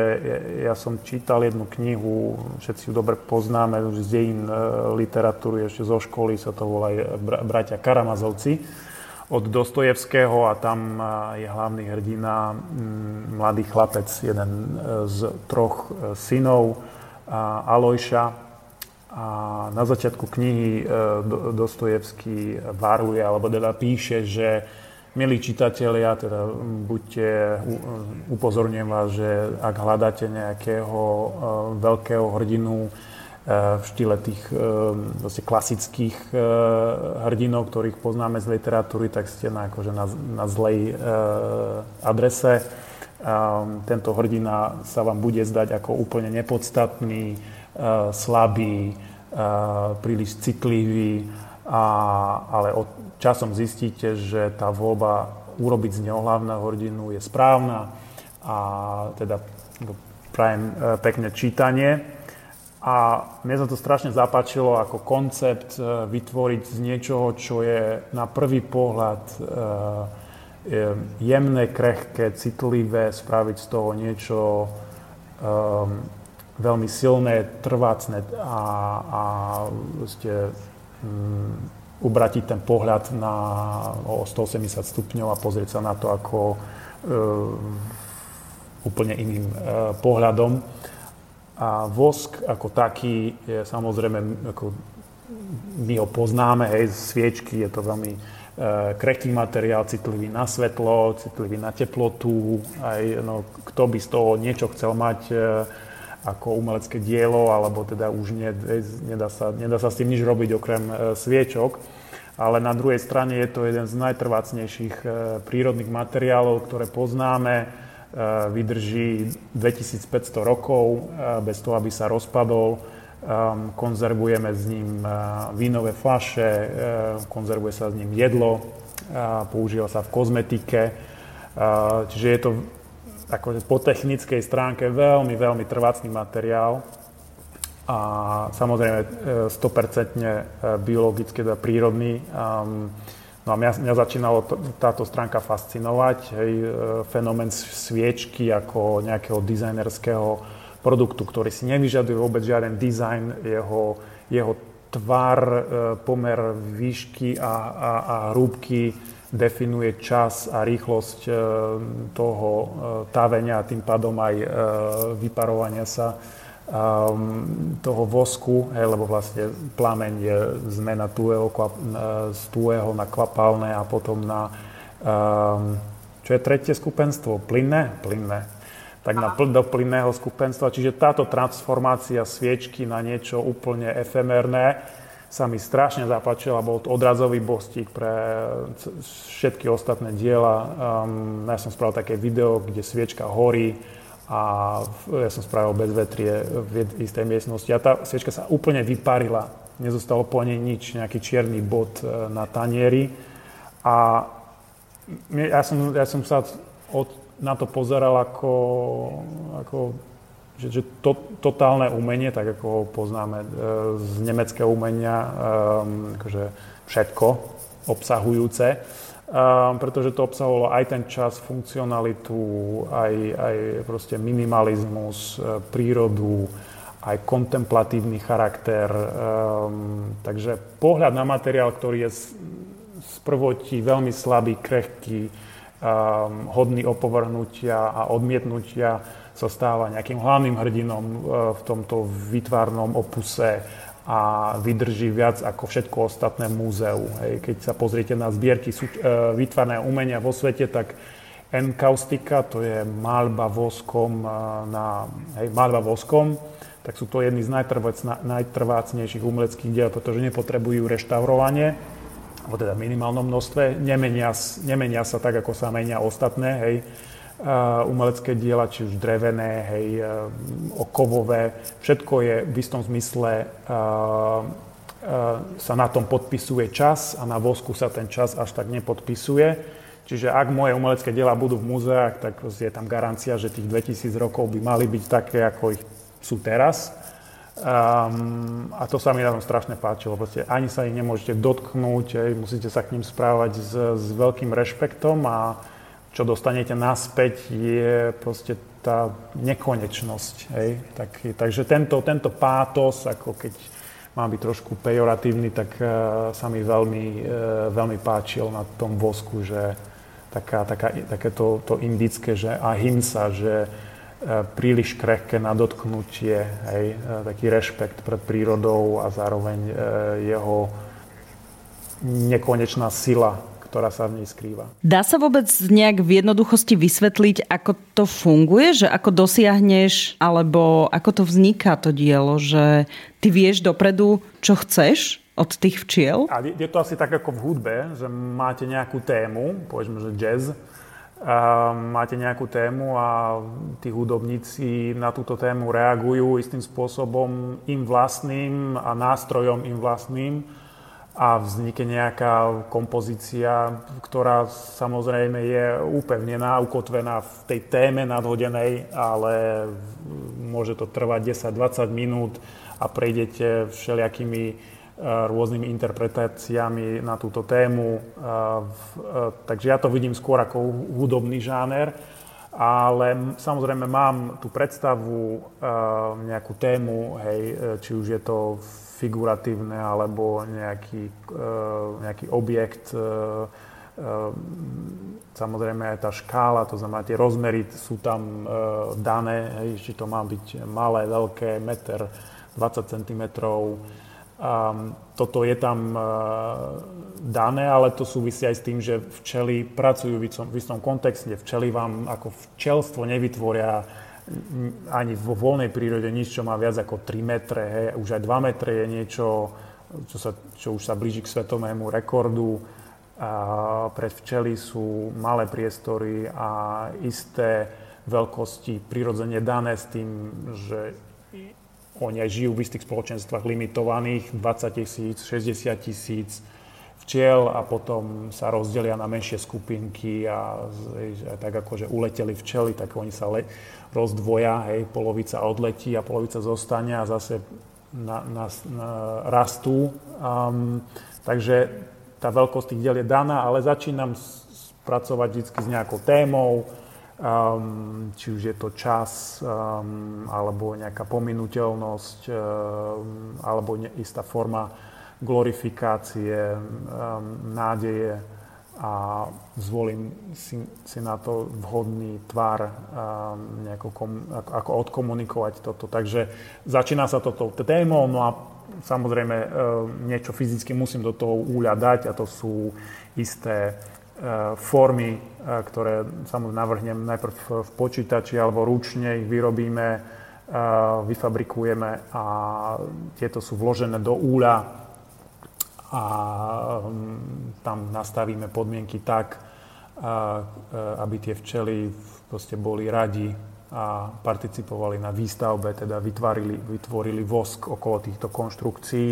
ja, ja som čítal jednu knihu, všetci ju dobre poznáme, z dejín uh, literatúry, ešte zo školy, sa to volá Br- Bratia Karamazovci, od Dostojevského, a tam je hlavný hrdina mladý chlapec, jeden z troch synov Alojša. A na začiatku knihy Dostojevský varuje, alebo teda píše, že milí čitatelia, teda buďte, upozorňujem vás, že ak hľadáte nejakého veľkého hrdinu v štýle tých vlastne klasických hrdinov, ktorých poznáme z literatúry, tak ste na, akože na, na zlej adrese. Tento hrdina sa vám bude zdať ako úplne nepodstatný, slabý, príliš citlivý, a, ale od, časom zistíte, že tá voľba urobiť z neho hlavného hrdinu je správna, a teda prajem pekné čítanie. A mne sa to strašne zapáčilo ako koncept vytvoriť z niečoho, čo je na prvý pohľad jemné, krehké, citlivé, spraviť z toho niečo veľmi silné, trvácne a, a vlastne ubratiť ten pohľad na o stoosemdesiat stupňov a pozrieť sa na to ako úplne iným pohľadom. A vosk ako taký je samozrejme, ako my ho poznáme, hej, z sviečky, je to veľmi e, krehký materiál, citlivý na svetlo, citlivý na teplotu, aj, no, kto by z toho niečo chcel mať e, ako umelecké dielo, alebo teda už ne, e, nedá, sa, nedá sa s tým nič robiť okrem e, sviečok. Ale na druhej strane je to jeden z najtrvácnejších e, prírodných materiálov, ktoré poznáme. Vydrží dvetisícpäťsto rokov bez toho, aby sa rozpadol. Konzervujeme s ním vínové fľaše, konzervuje sa s ním jedlo, používa sa v kozmetike. Čiže je to akože po technickej stránke veľmi, veľmi trvácný materiál. A samozrejme sto percent biologicky, teda prírodný. No a mňa, mňa začínalo t- táto stránka fascinovať, hej, e, fenomén sviečky ako nejakého dizajnerského produktu, ktorý si nevyžaduje vôbec žiaden dizajn, jeho, jeho tvar, e, pomer výšky a, a, a hrúbky definuje čas a rýchlosť e, toho e, távenia, a tým pádom aj e, vyparovania sa e, um, toho vosku, hej, lebo vlastne plameň je zmena tuého, z tuého na kvapalné a potom na, um, čo je tretie skupenstvo, plynné, plynné. Tak na pl- do plynného skupenstva, čiže táto transformácia sviečky na niečo úplne efemérne sa mi strašne zapáčila, bol to odrazový bostík pre všetky ostatné diela. Um, ja som spravil také video, kde sviečka horí a ja som spravil bezvetrie v istej miestnosti a tá sviečka sa úplne vyparila, nezostalo po nej nič, nejaký čierny bod na tanieri a ja som, ja som sa od na to pozeral ako, ako že, že to, totálne umenie, tak ako ho poznáme z nemeckého umenia, um, akože všetko obsahujúce, um, pretože to obsahovalo aj ten čas, funkcionalitu, aj, aj proste minimalizmus, prírodu, aj kontemplatívny charakter. Um, takže pohľad na materiál, ktorý je sprvotí veľmi slabý, krehký, Um, hodný opovrhnutia a odmietnutia, sa stáva nejakým hlavným hrdinom uh, v tomto výtvarnom opuse a vydrží viac ako všetko ostatné múzeu. Hej. Keď sa pozriete na zbierky sú, uh, výtvarného umenia vo svete, tak enkaustika, to je maľba voskom, uh, na, hej, maľba voskom, tak sú to jedny z najtrvác, najtrvácnejších umeleckých diel, pretože nepotrebujú reštaurovanie, alebo teda v minimálnom množstve, nemenia, nemenia sa tak, ako sa menia ostatné, hej, uh, umelecké diela, či už drevené, hej, uh, okovové, všetko je v istom zmysle, uh, uh, sa na tom podpisuje čas a na vosku sa ten čas až tak nepodpisuje. Čiže ak moje umelecké diela budú v múzeách, tak je tam garancia, že tých dvetisíc rokov by mali byť také, ako ich sú teraz. Um, a to sa mi na tom strašne páčilo, proste ani sa ich nemôžete dotknúť, aj, musíte sa k nim správať s, s veľkým rešpektom a čo dostanete naspäť je proste tá nekonečnosť. Aj, tak, takže tento, tento pátos, ako keď mám byť trošku pejoratívny, tak uh, sa mi veľmi, uh, veľmi páčil na tom vosku, že taká, taká, také to, to indické, že ahimsa, že príliš krehké na dotknutie, hej, taký rešpekt pred prírodou a zároveň jeho nekonečná sila, ktorá sa v nej skrýva. Dá sa vôbec nejak v jednoduchosti vysvetliť, ako to funguje? Že ako dosiahneš, alebo ako to vzniká to dielo? Že ty vieš dopredu, čo chceš od tých včiel? A je to asi tak ako v hudbe, že máte nejakú tému, povedzme, že jazz, a máte nejakú tému a tí hudobníci na túto tému reagujú istým spôsobom im vlastným a nástrojom im vlastným a vznikne nejaká kompozícia, ktorá samozrejme je upevnená, ukotvená v tej téme nadhodenej, ale môže to trvať desať až dvadsať minút a prejdete všelijakými rôznymi interpretáciami na túto tému. Takže ja to vidím skôr ako hudobný žáner, ale samozrejme mám tú predstavu, nejakú tému, hej, či už je to figuratívne alebo nejaký, nejaký objekt. Samozrejme aj tá škála, to znamená tie rozmery sú tam dané, hej, či to má byť malé, veľké, meter, dvadsať centimetrov, Um, toto je tam uh, dané, ale to súvisí aj s tým, že včely pracujú v, v istom kontexte. Včely vám ako včelstvo nevytvoria ani vo voľnej prírode nič, čo má viac ako tri metre. Hej. Už aj dva metre je niečo, čo, sa, čo už sa blíži k svetovému rekordu. Uh, pre včely sú malé priestory a isté veľkosti prirodzene dané s tým, že oni aj žijú v istých spoločenstvách limitovaných, dvadsať tisíc, šesťdesiat tisíc včiel a potom sa rozdelia na menšie skupinky a, a tak akože uleteli včely, tak oni sa le- rozdvoja, hej, polovica odletí a polovica zostane a zase na, na, na, rastú. Um, takže tá veľkosť tých diel je daná, ale začínam pracovať vždy s nejakou témou, Um, či už je to čas, um, alebo nejaká pominuteľnosť, um, alebo istá forma glorifikácie, um, nádeje, um, a zvolím si, si na to vhodný tvar, um, kom, ako, ako odkomunikovať toto. Takže začína sa toto témou, no a samozrejme um, niečo fyzicky musím do toho uľadať a to sú isté uh, formy, uh, ktoré samozrejme navrhnem najprv v, v počítači alebo ručne ich vyrobíme, uh, vyfabrikujeme a tieto sú vložené do úľa a tam nastavíme podmienky tak, aby tie včely proste boli radi a participovali na výstavbe, teda vytvorili, vytvorili vosk okolo týchto konštrukcií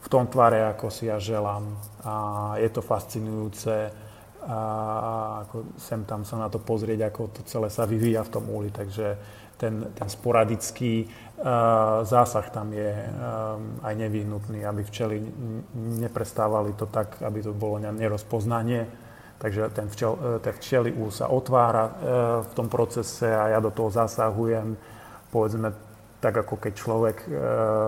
v tom tvare, ako si ja želám. A je to fascinujúce, a ako sem tam sa na to pozrieť, ako to celé sa vyvíja v tom úli, takže ten, ten sporadický uh, zásah tam je um, aj nevyhnutný, aby včely neprestávali to tak, aby to bolo nerozpoznanie. Takže ten, včel, ten včelí úl sa otvára uh, v tom procese a ja do toho zasahujem, povedzme, tak ako keď človek, uh,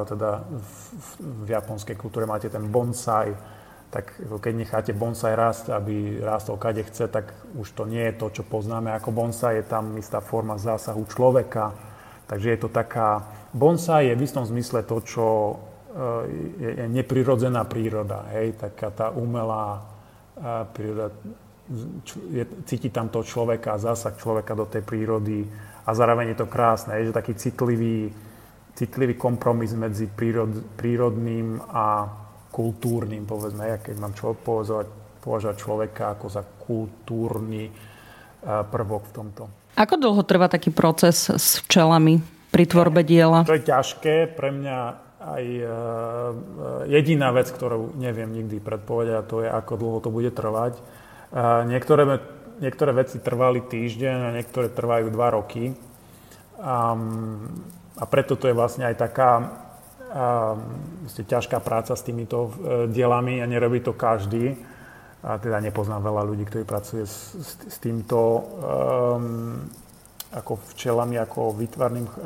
teda v, v japonskej kultúre máte ten bonsai, tak keď necháte bonsai rásť, aby rástol kade chce, tak už to nie je to, čo poznáme ako bonsai, je tam istá forma zásahu človeka. Takže je to taká... Bonsai je v istom zmysle to, čo je neprirodzená príroda, hej, taká tá umelá príroda. Cíti tam to človeka, zásah človeka do tej prírody a zároveň je to krásne, hej, že taký citlivý, citlivý kompromis medzi prírod, prírodným a kultúrnym, povedzme, ja keď mám čo považovať človeka ako za kultúrny prvok v tomto. Ako dlho trvá taký proces s včelami pri tvorbe diela? To je ťažké, pre mňa aj jediná vec, ktorú neviem nikdy predpovedať, to je, ako dlho to bude trvať. Niektoré, niektoré veci trvali týždeň a niektoré trvajú dva roky. A preto to je vlastne aj taká a vlastne ťažká práca s týmito dielami a nerobí to každý. A teda nepoznám veľa ľudí, ktorí pracuje s, s týmto um, ako včelami, ako výtvarným uh,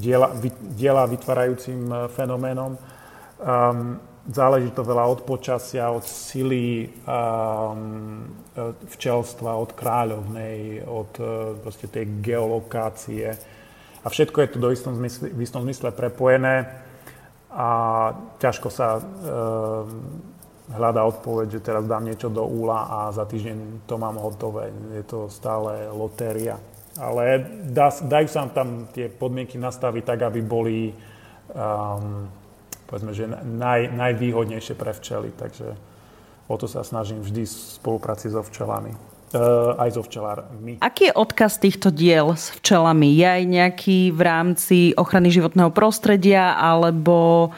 diela, vy, diela vytvárajúcim fenoménom. Um, záleží to veľa od počasia, od sily um, včelstva, od kráľovnej, od uh, proste tej geolokácie. A všetko je to do istom zmysle, v istom zmysle prepojené a ťažko sa e, hľadá odpoveď, že teraz dám niečo do úla a za týždeň to mám hotové. Je to stále lotéria. Ale dá, dajú sa tam tie podmienky nastaviť tak, aby boli um, povedzme, že naj, najvýhodnejšie pre včely. Takže o to sa snažím vždy v spolupráci so včelami. Aj so včelármi. Aký je odkaz týchto diel s včelami? Je aj nejaký v rámci ochrany životného prostredia, alebo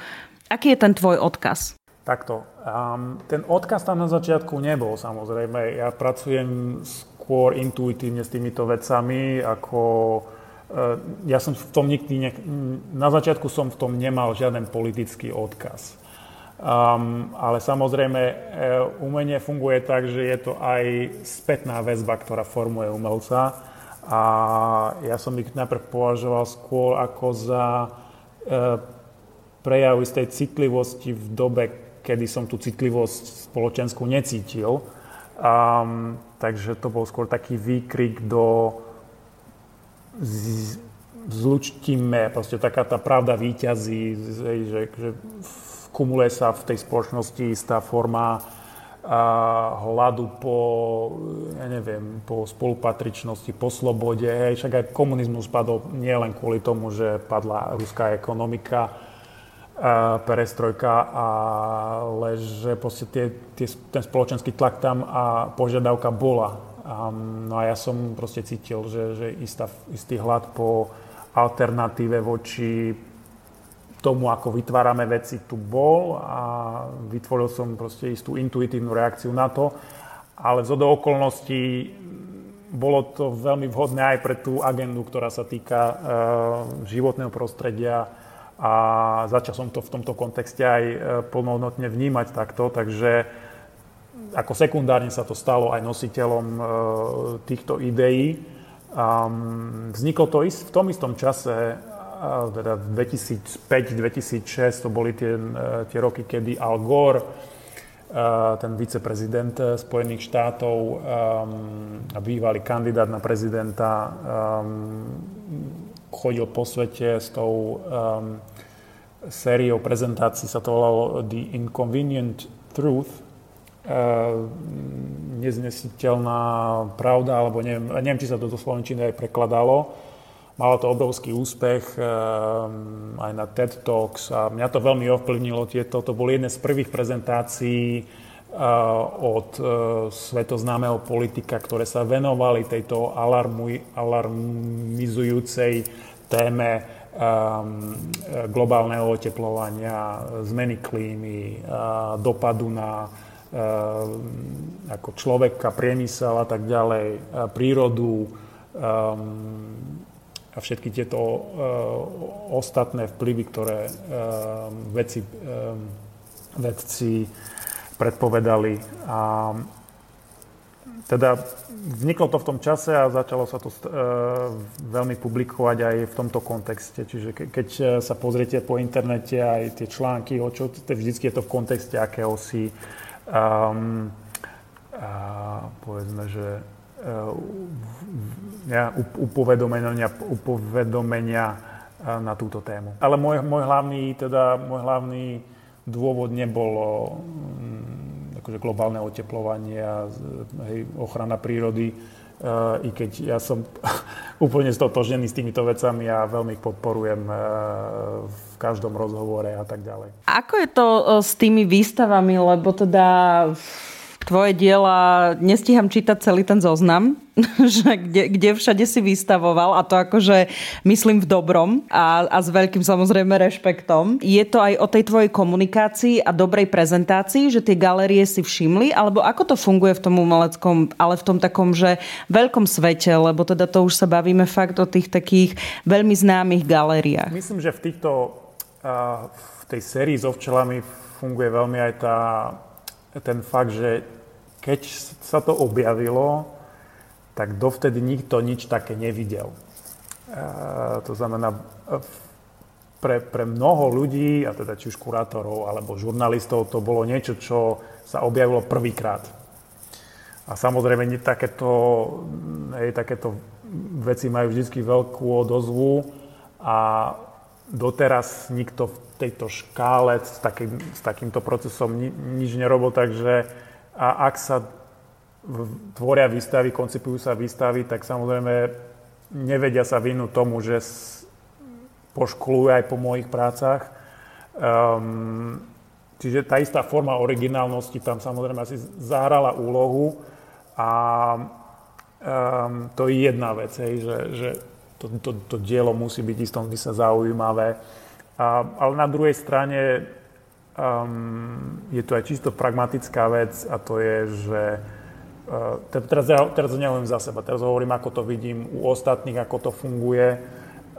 aký je ten tvoj odkaz? Takto. Um, ten odkaz tam na začiatku nebol, samozrejme. Ja pracujem skôr intuitívne s týmito vecami, ako... Uh, ja som v tom nikdy... Ne... Na začiatku som v tom nemal žiaden politický odkaz. Um, ale samozrejme, umenie funguje tak, že je to aj spätná väzba, ktorá formuje umelca. A ja som ich najprv považoval skôr ako za e, prejav istej citlivosti v dobe, kedy som tú citlivosť spoločenskú necítil. Um, takže to bol skôr taký výkrik do... Z, zlučtíme, proste taká tá pravda výťazí, že... že kumuluje sa v tej spoločnosti istá forma hladu po, ja neviem, po spolupatričnosti, po slobode. Hej, však aj komunizmus padol nielen kvôli tomu, že padla ruská ekonomika, a perestrojka, ale že proste tie, tie, ten spoločenský tlak tam a požiadavka bola. Um, no a ja som proste cítil, že, že istá, istý hlad po alternatíve voči tomu, ako vytvárame veci, tu bol a vytvoril som proste istú intuitívnu reakciu na to. Ale zhodou okolností bolo to veľmi vhodné aj pre tú agendu, ktorá sa týka uh, životného prostredia a začal som to v tomto kontexte aj uh, plnohodnotne vnímať takto, takže ako sekundárne sa to stalo aj nositeľom uh, týchto ideí. Um, vzniklo to ist- v tom istom čase, teda dvetisícpäť dvetisícšesť, to boli tie, tie roky, kedy Al Gore ten viceprezident Spojených štátov a bývalý kandidát na prezidenta chodil po svete s tou sériou prezentácií, sa to volalo The Inconvenient Truth, neznesiteľná pravda, alebo neviem, neviem, či sa to do slovenčiny aj prekladalo. Malo to obrovský úspech um, aj na TED Talks a mňa to veľmi ovplyvnilo. Tieto, to boli jedné z prvých prezentácií uh, od uh, svetoznámeho politika, ktoré sa venovali tejto alarmuj, alarmizujúcej téme um, globálneho oteplovania, zmeny klímy, uh, dopadu na uh, ako človeka, priemysel a tak ďalej, uh, prírodu, um, a všetky tieto uh, ostatné vplyvy, ktoré uh, vedci, uh, vedci predpovedali. A teda vzniklo to v tom čase a začalo sa to uh, veľmi publikovať aj v tomto kontexte. Čiže ke- keď sa pozriete po internete aj tie články, o čo, vždycky je to v kontexte akéhosi um, a povedzme, že upovedomenia, upovedomenia na túto tému. Ale môj, môj, hlavný, teda, môj hlavný dôvod nebolo akože globálne oteplovanie a hej, ochrana prírody, uh, i keď ja som úplne stotožnený s týmito vecami a veľmi ich podporujem uh, v každom rozhovore a tak ďalej. Ako je to s tými výstavami, lebo teda... Tvoje diela, nestíham čítať celý ten zoznam, že kde, kde všade si vystavoval, a to akože myslím v dobrom a, a s veľkým samozrejme rešpektom. Je to aj o tej tvojej komunikácii a dobrej prezentácii, že tie galerie si všimli, alebo ako to funguje v tom umeleckom, ale v tom takom, že veľkom svete, lebo teda to už sa bavíme fakt o tých takých veľmi známych galériách. Myslím, že v týchto, v tej sérii so včelami funguje veľmi aj tá, ten fakt, že keď sa to objavilo, tak dovtedy nikto nič také nevidel. E, to znamená, pre, pre mnoho ľudí, a teda či už kurátorov alebo žurnalistov, to bolo niečo, čo sa objavilo prvýkrát. A samozrejme, takéto, hej, takéto veci majú vždy veľkú odozvu a doteraz nikto v tejto škále s, taký, s takýmto procesom ni, nič nerobil, takže a ak sa tvoria výstavy, koncipujú sa výstavy, tak samozrejme nevedia sa vyhnúť tomu, že poškolujú aj po mojich prácach. Um, čiže tá istá forma originálnosti tam samozrejme asi zahrala úlohu a um, to je jedna vec, hej, že, že to, to, to dielo musí byť istom zmysle zaujímavé. A, ale na druhej strane um, je to aj čisto pragmatická vec a to je, že uh, teraz, ja, teraz nehovorím za seba, teraz hovorím, ako to vidím u ostatných, ako to funguje.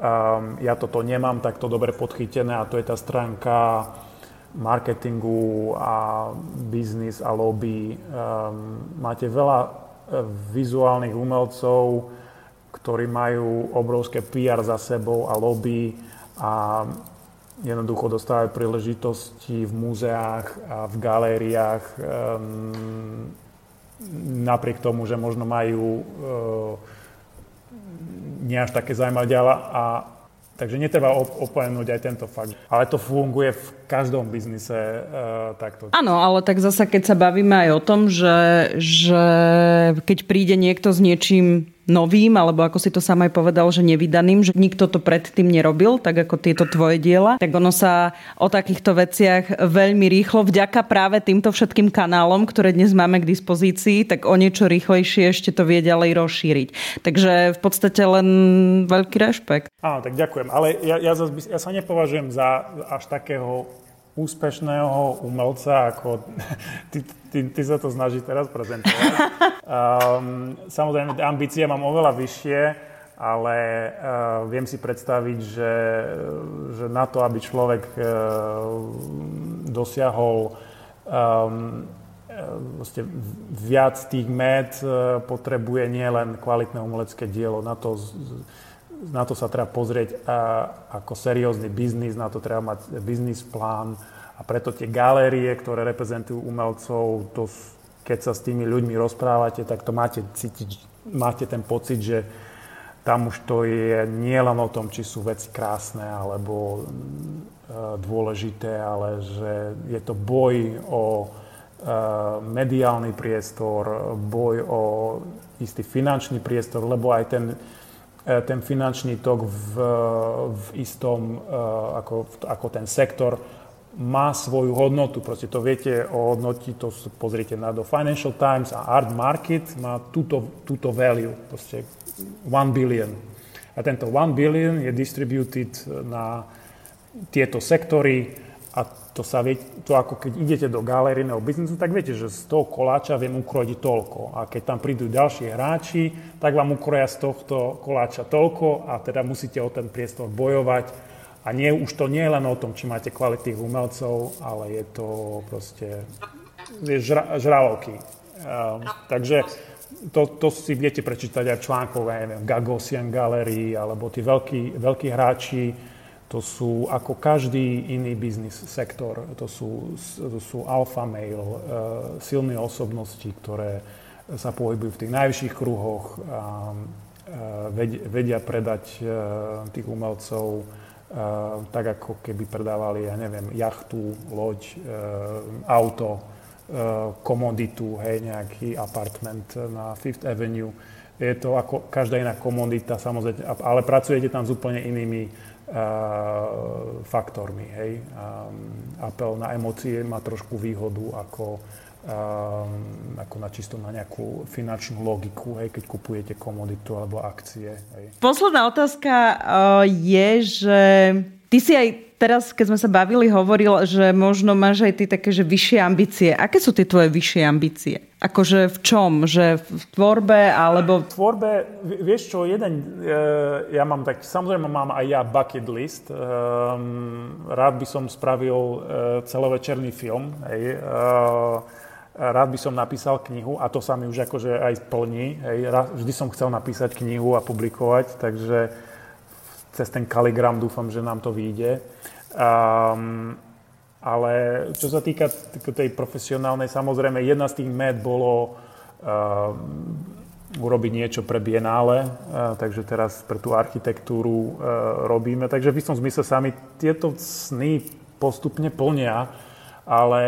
Um, ja toto nemám takto dobre podchytené a to je tá stránka marketingu a biznis a lobby. Um, máte veľa vizuálnych umelcov, ktorí majú obrovské pé er za sebou a lobby a jednoducho dostávajú príležitosti v múzeách a v galériách, um, napriek tomu, že možno majú um, nie až také zaujímavé diela, a takže netreba opomenúť aj tento fakt. Ale to funguje v každom biznise e, takto. Áno, ale tak zasa, keď sa bavíme aj o tom, že, že keď príde niekto s niečím novým, alebo ako si to sám aj povedal, že nevydaným, že nikto to predtým nerobil, tak ako tieto tvoje diela, tak ono sa o takýchto veciach veľmi rýchlo, vďaka práve týmto všetkým kanálom, ktoré dnes máme k dispozícii, tak o niečo rýchlejšie ešte to vie ďalej rozšíriť. Takže v podstate len veľký rešpekt. Áno, tak ďakujem, ale ja, ja, zas, ja sa nepovažujem za až takého úspešného umelca, ako ty, ty, ty sa to snaží teraz prezentovať. Um, samozrejme, ambície mám oveľa vyššie, ale uh, viem si predstaviť, že, že na to, aby človek uh, dosiahol um, vlastne viac tých mét, uh, potrebuje nielen kvalitné umelecké dielo. Na to z, z, na to sa treba pozrieť ako seriózny biznis, na to treba mať biznis plán a preto tie galérie, ktoré reprezentujú umelcov, to, keď sa s tými ľuďmi rozprávate, tak to máte cítiť, máte ten pocit, že tam už to je nie len o tom, či sú veci krásne alebo dôležité, ale že je to boj o mediálny priestor, boj o istý finančný priestor, lebo aj ten, ten finančný tok v, v istom, ako, ako ten sektor, má svoju hodnotu. Proste to viete o hodnoti, to pozrite na do Financial Times a Art Market má túto, túto value, proste one billion. A tento one billion je distributed na tieto sektory a to sa vie, to ako keď idete do galerijného biznesu, tak viete, že z toho koláča viem ukrojiť toľko. A keď tam prídu ďalší hráči, tak vám ukroja z tohto koláča toľko a teda musíte o ten priestor bojovať. A nie, už to nie je len o tom, či máte kvalitných umelcov, ale je to proste je žra, žraloky. Um, takže to, to si viete prečítať aj v článkoch, neviem, Gagosian Gallery, alebo tí veľkí, veľkí hráči, to sú ako každý iný biznis sektor, to sú, to sú alfa male, uh, silné osobnosti, ktoré sa pohybujú v tých najvyšších kruhoch, um, uh, ved, vedia predať uh, tých umelcov, Uh, tak ako keby predávali, ja neviem, jachtu, loď, uh, auto, uh, komoditu, hej, nejaký apartment na Fifth Avenue. Je to ako každá iná komodita, samozrejme, ale pracujete tam s úplne inými uh, faktormi, hej. Um, apel na emócie má trošku výhodu ako, um, ako na čisto na nejakú finančnú logiku, hej, keď kupujete komoditu alebo akcie, hej. Posledná otázka uh, je, že ty si aj teraz, keď sme sa bavili, hovoril, že možno máš aj ty také, že vyššie ambície. Aké sú tie tvoje vyššie ambície? Akože v čom? Že v tvorbe alebo... V tvorbe, vieš čo, jeden, e, ja mám tak, samozrejme mám aj ja bucket list. E, rád by som spravil e, celovečerný film. Hej. E, rád by som napísal knihu a to sa mi už akože aj plní. Hej. Vždy som chcel napísať knihu a publikovať, takže cez ten Kaligram dúfam, že nám to vyjde. Um, ale čo sa týka tej profesionálnej, samozrejme, jedna z tých med bolo um, urobiť niečo pre Biennále, uh, takže teraz pre tú architektúru uh, robíme. Takže v istom zmysle sa mi tieto sny postupne plnia, ale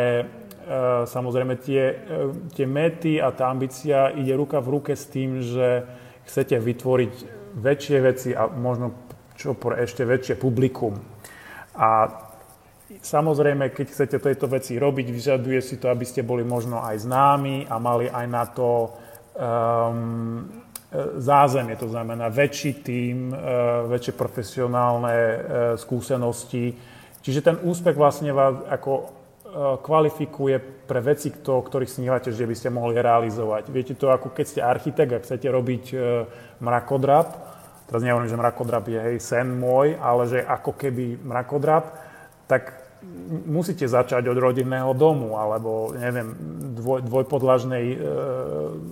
uh, samozrejme tie, uh, tie mety a tá ambícia ide ruka v ruke s tým, že chcete vytvoriť väčšie veci a možno čo pre ešte väčšie publikum. A samozrejme, keď chcete tieto veci robiť, vyžaduje si to, aby ste boli možno aj známi a mali aj na to um, zázemie, to znamená väčší tím, uh, väčšie profesionálne uh, skúsenosti. Čiže ten úspech vlastne vás ako uh, kvalifikuje pre veci, kto, ktorých snívate, že by ste mohli realizovať. Viete to, ako keď ste architekt a chcete robiť uh, mrakodrap. Teraz nehovorím, že mrakodrap je hej, sen môj, ale že ako keby mrakodrap, tak musíte začať od rodinného domu, alebo neviem, dvoj, dvojpodlažnej e,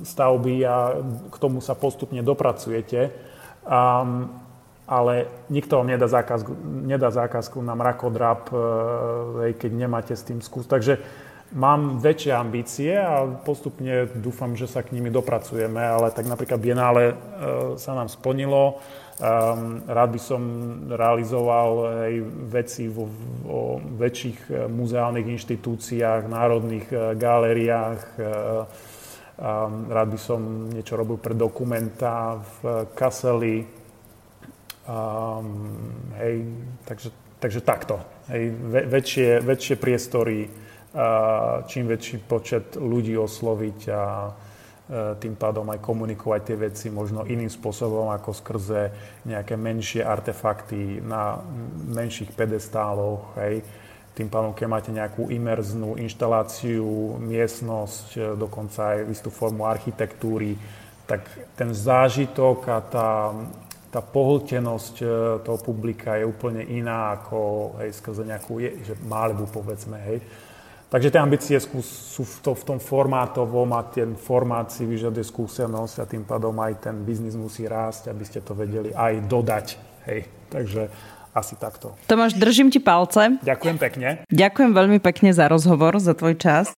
stavby a k tomu sa postupne dopracujete. Um, ale nikto vám nedá zákazku, nedá zákazku na mrakodrap, e, keď nemáte s tým skús. Takže mám väčšie ambície a postupne dúfam, že sa k nimi dopracujeme, ale tak napríklad Biennále e, sa nám splnilo. Um, rád by som realizoval aj veci vo, vo väčších muzeálnych inštitúciách, národných e, galériách. E, um, rád by som niečo robil pre dokumenta v Kasseli. Um, hej, takže, takže takto. Hej, ve, väčšie, väčšie priestory. Čím väčší počet ľudí osloviť a tým pádom aj komunikovať tie veci možno iným spôsobom ako skrze nejaké menšie artefakty na menších pedestáloch. Hej. Tým pádom, keď máte nejakú imerznú inštaláciu, miestnosť, dokonca aj istú formu architektúry, tak ten zážitok a tá, tá pohltenosť toho publika je úplne iná ako hej, skrze nejakú je, že maľbu, povedzme. Hej. Takže tie ambície sú v, to, v tom formátovom a ten formát si vyžaduje skúsenosť a tým pádom aj ten biznis musí rásť, aby ste to vedeli aj dodať. Hej, takže asi takto. Tomáš, držím ti palce. Ďakujem pekne. Ďakujem veľmi pekne za rozhovor, za tvoj čas.